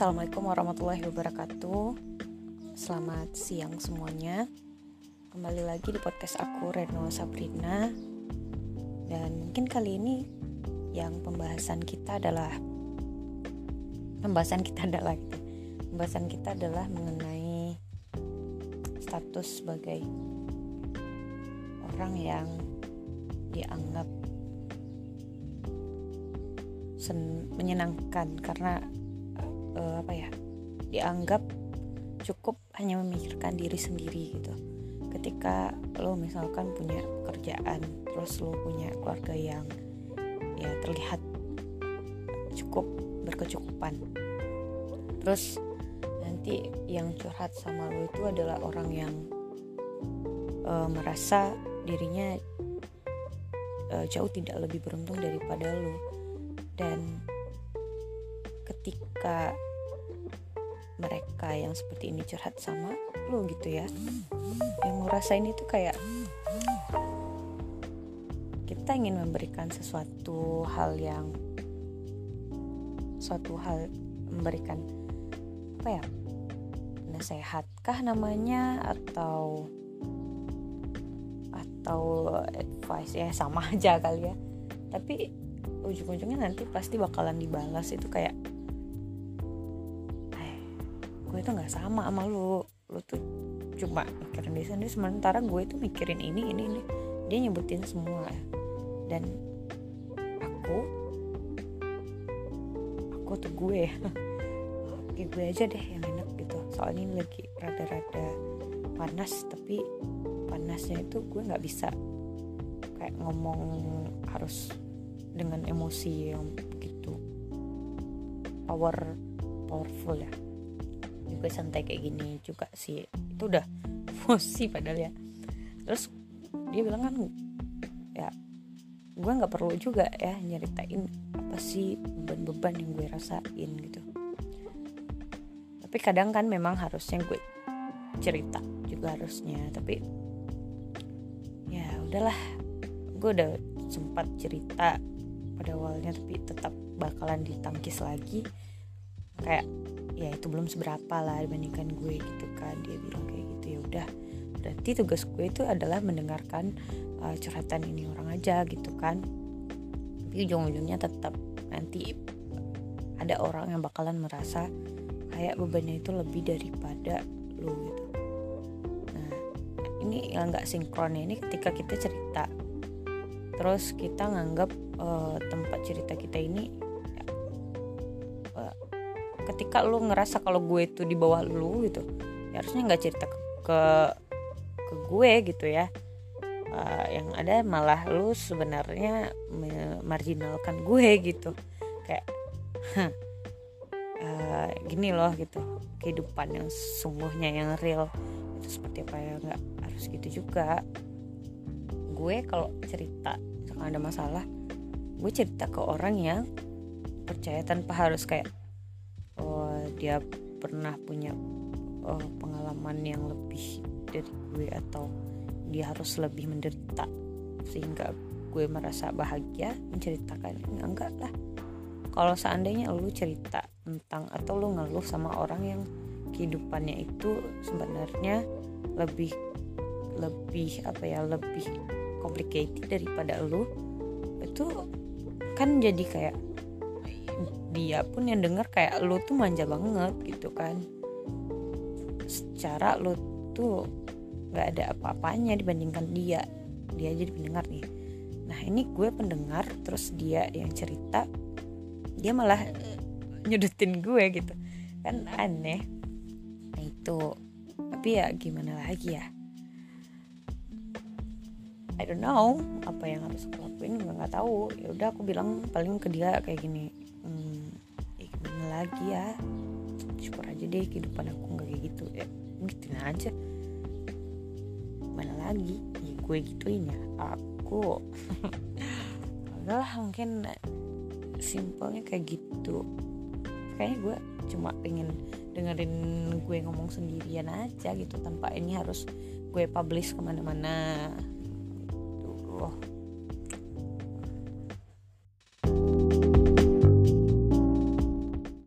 Assalamualaikum warahmatullahi wabarakatuh. Selamat siang semuanya. Kembali lagi di podcast aku, Reno Sabrina. Dan mungkin kali ini yang pembahasan kita adalah mengenai status sebagai orang yang dianggap menyenangkan karena dianggap cukup hanya memikirkan diri sendiri gitu. Ketika lo misalkan punya pekerjaan, terus lo punya keluarga yang ya terlihat cukup berkecukupan, terus nanti yang curhat sama lo itu adalah orang yang merasa dirinya jauh tidak lebih beruntung daripada lo. Dan ketika mereka yang seperti ini curhat sama lo gitu ya, yang ngerasain itu kayak kita ingin memberikan suatu hal, memberikan nasihat kah namanya, atau advice, ya sama aja kali ya, tapi ujung-ujungnya nanti pasti bakalan dibalas. Itu kayak gue tuh nggak sama lu tuh cuma mikirin dia sendiri, sementara gue tuh mikirin ini. Dia nyebutin semua, dan aku tuh gue oke gue aja deh yang enak gitu, soalnya ini lagi rada-rada panas, tapi panasnya itu gue nggak bisa kayak ngomong harus dengan emosi yang begitu powerful ya. Gue santai kayak gini juga sih, itu udah emosi padahal ya. Terus dia bilang kan ya gue nggak perlu juga ya nyeritain apa sih beban-beban yang gue rasain gitu, tapi kadang kan memang harusnya gue cerita juga harusnya, tapi ya udahlah, gue udah sempat cerita pada awalnya tapi tetap bakalan ditangkis lagi, kayak ya itu belum seberapa lah dibandingkan gue gitu kan. Dia bilang kayak gitu, ya udah berarti tugas gue itu adalah mendengarkan curhatan ini orang aja gitu kan, tapi ujung-ujungnya tetap nanti ada orang yang bakalan merasa kayak bebannya itu lebih daripada lo gitu. Nah ini yang nggak sinkronnya ini ketika kita cerita terus kita nganggap tempat cerita kita ini, ketika lu ngerasa kalau gue itu di bawah lu gitu ya, harusnya nggak cerita ke gue gitu ya, yang ada malah lu sebenarnya marginalkan gue gitu, kayak gini loh gitu kehidupan yang sungguhnya, yang real itu seperti apa ya. Nggak harus gitu juga, gue kalau cerita misalkan ada masalah gue cerita ke orang yang percaya tanpa harus kayak dia pernah punya pengalaman yang lebih dari gue, atau dia harus lebih menderita sehingga gue merasa bahagia menceritakan. Enggak lah, kalau seandainya lu cerita tentang atau lu ngeluh sama orang yang kehidupannya itu sebenarnya lebih complicated daripada lu, itu kan jadi kayak dia pun yang denger kayak lu tuh manja banget gitu kan, secara lu tuh nggak ada apa-apanya dibandingkan dia jadi pendengar nih. Nah ini gue pendengar terus dia yang cerita, dia malah nyudutin gue gitu kan, aneh. Nah itu, tapi ya gimana lagi ya, I don't know apa yang harus aku lakuin, gue nggak tahu. Ya udah aku bilang paling ke dia kayak gini, gimana lagi ya, syukur aja deh kehidupan aku nggak kayak gitu ya, gituin aja gimana lagi ya, gue gituin ya aku udahlah mungkin simpelnya kayak gitu. Kayaknya gue cuma pengen dengerin gue ngomong sendirian aja gitu, tanpa ini harus gue publish kemana-mana.